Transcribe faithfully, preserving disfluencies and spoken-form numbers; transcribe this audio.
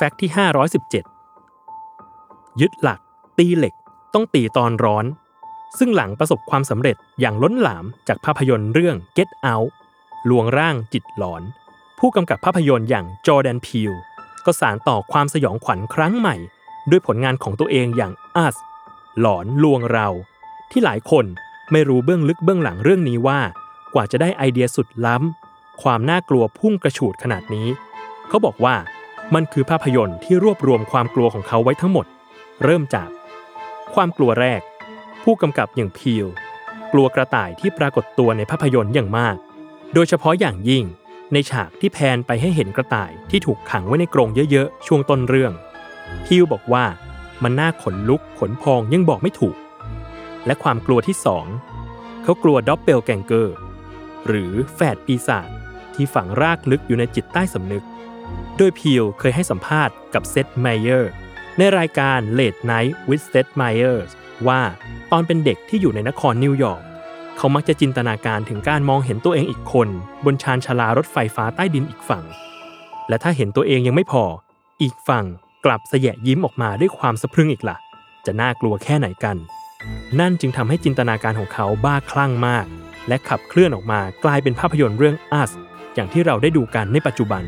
แฟกต์ที่ห้าร้อยสิบเจ็ดยึดหลักตีเหล็กต้องตีตอนร้อนซึ่งหลังประสบความสำเร็จอย่างล้นหลามจากภาพยนตร์เรื่อง Get Out ลวงร่างจิตหลอนผู้กำกับภาพยนตร์อย่างจอร์แดนพีลก็สานต่อความสยองขวัญครั้งใหม่ด้วยผลงานของตัวเองอย่าง Us หลอนลวงเราที่หลายคนไม่รู้เบื้องลึกเบื้องหลังเรื่องนี้ว่ากว่าจะได้ไอเดียสุดล้ำความน่ากลัวพุ่งกระฉูดขนาดนี้เขาบอกว่ามันคือภาพยนตร์ที่รวบรวมความกลัวของเขาไว้ทั้งหมดเริ่มจากความกลัวแรกผู้กำกับอย่างพีลกลัวกระต่ายที่ปรากฏตัวในภาพยนตร์อย่างมากโดยเฉพาะอย่างยิ่งในฉากที่แพนไปให้เห็นกระต่ายที่ถูกขังไว้ในกรงเยอะๆช่วงต้นเรื่องพีลบอกว่ามันน่าขนลุกขนพองยังบอกไม่ถูกและความกลัวที่สองเขากลัวด็อบเบิลแกงเกอร์หรือแฝดปีศาจที่ฝังรากลึกอยู่ในจิตใต้สำนึกโดยพีลเคยให้สัมภาษณ์กับเซธไมเยอร์ในรายการ Late Night with Seth Meyers ว่าตอนเป็นเด็กที่อยู่ในนครนิวยอร์กเขามักจะจินตนาการถึงการมองเห็นตัวเองอีกคนบนชานชาลารถไฟฟ้าใต้ดินอีกฝั่งและถ้าเห็นตัวเองยังไม่พออีกฝั่งกลับแสแยะยิ้มออกมาด้วยความสะพรึงอีกล่ะจะน่ากลัวแค่ไหนกันนั่นจึงทำให้จินตนาการของเขาบ้าคลั่งมากและขับเคลื่อนออกมากลายเป็นภาพยนตร์เรื่อง Us อย่างที่เราได้ดูกันในปัจจุบัน